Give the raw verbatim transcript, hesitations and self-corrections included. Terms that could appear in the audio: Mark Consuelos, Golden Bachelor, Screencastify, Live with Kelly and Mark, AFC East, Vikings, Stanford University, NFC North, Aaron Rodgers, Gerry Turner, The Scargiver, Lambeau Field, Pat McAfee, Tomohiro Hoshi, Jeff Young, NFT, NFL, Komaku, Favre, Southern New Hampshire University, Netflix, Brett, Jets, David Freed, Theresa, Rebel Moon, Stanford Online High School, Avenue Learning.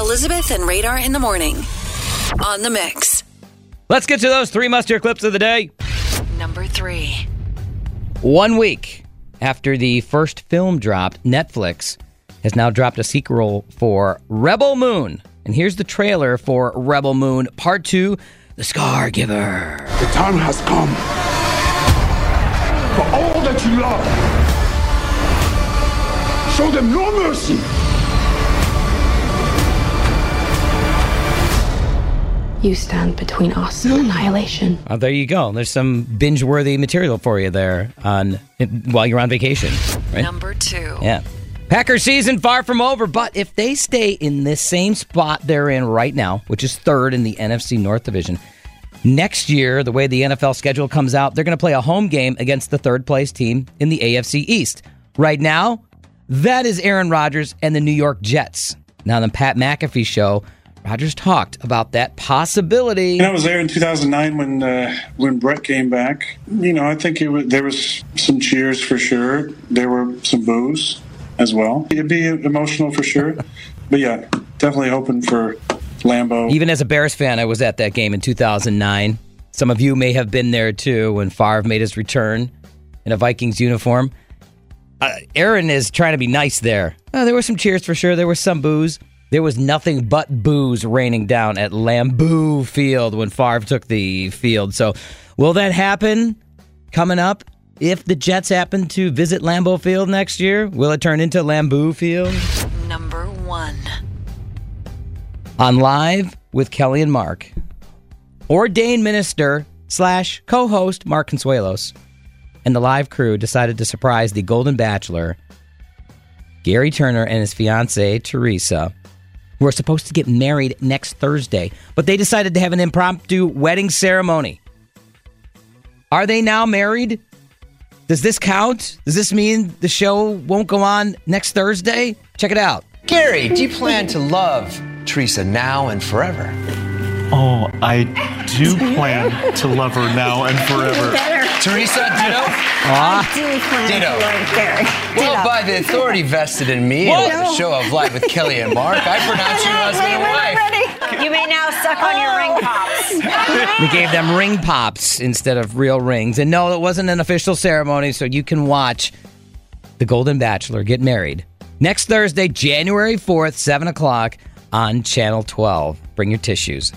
Elizabeth and Radar in the Morning on The Mix. Let's get to those three must-hear clips of the day. Number three. One week after the first film dropped, Netflix has now dropped a sequel for Rebel Moon. And here's the trailer for Rebel Moon Part two, The Scargiver. The time has come for all that you love. Show them no mercy. You stand between us and annihilation. Oh, there you go. There's some binge-worthy material for you there on while you're on vacation. Right? Number two. Yeah. Packers season far from over, but if they stay in this same spot they're in right now, which is third in the N F C North division, next year, the way the N F L schedule comes out, they're going to play a home game against the third-place team in the A F C East. Right now, that is Aaron Rodgers and the New York Jets. Now, on the Pat McAfee show, Rodgers talked about that possibility. And I was there in two thousand nine when uh, when Brett came back. You know, I think it was, there was some cheers for sure. There were some boos as well. It'd be emotional for sure. But yeah, definitely hoping for Lambeau. Even as a Bears fan, I was at that game in two thousand nine. Some of you may have been there too when Favre made his return in a Vikings uniform. Uh, Aaron is trying to be nice there. Uh, there were some cheers for sure. There were some boos. There was nothing but boos raining down at Lambeau Field when Favre took the field. So will that happen coming up? If the Jets happen to visit Lambeau Field next year, will it turn into Lambeau Field? Number one. On Live with Kelly and Mark, ordained minister slash co-host Mark Consuelos and the live crew decided to surprise the Golden Bachelor, Gerry Turner, and his fiancee, Theresa, who are supposed to get married next Thursday, but they decided to have an impromptu wedding ceremony. Are they now married? Does this count? Does this mean the show won't go on next Thursday? Check it out. Gerry, do you plan to love Theresa now and forever? Oh, I do plan to love her now and forever. Theresa, ditto? I do plan ditto. to love Gerry. Well, by the authority vested in me what? and the show of Live with Kelly and Mark, I pronounce you husband and wife. You may now suck on oh. your ring pops. We gave them ring pops instead of real rings. And no, it wasn't an official ceremony, so you can watch The Golden Bachelor get married next Thursday, January fourth, seven o'clock on Channel twelve. Bring your tissues.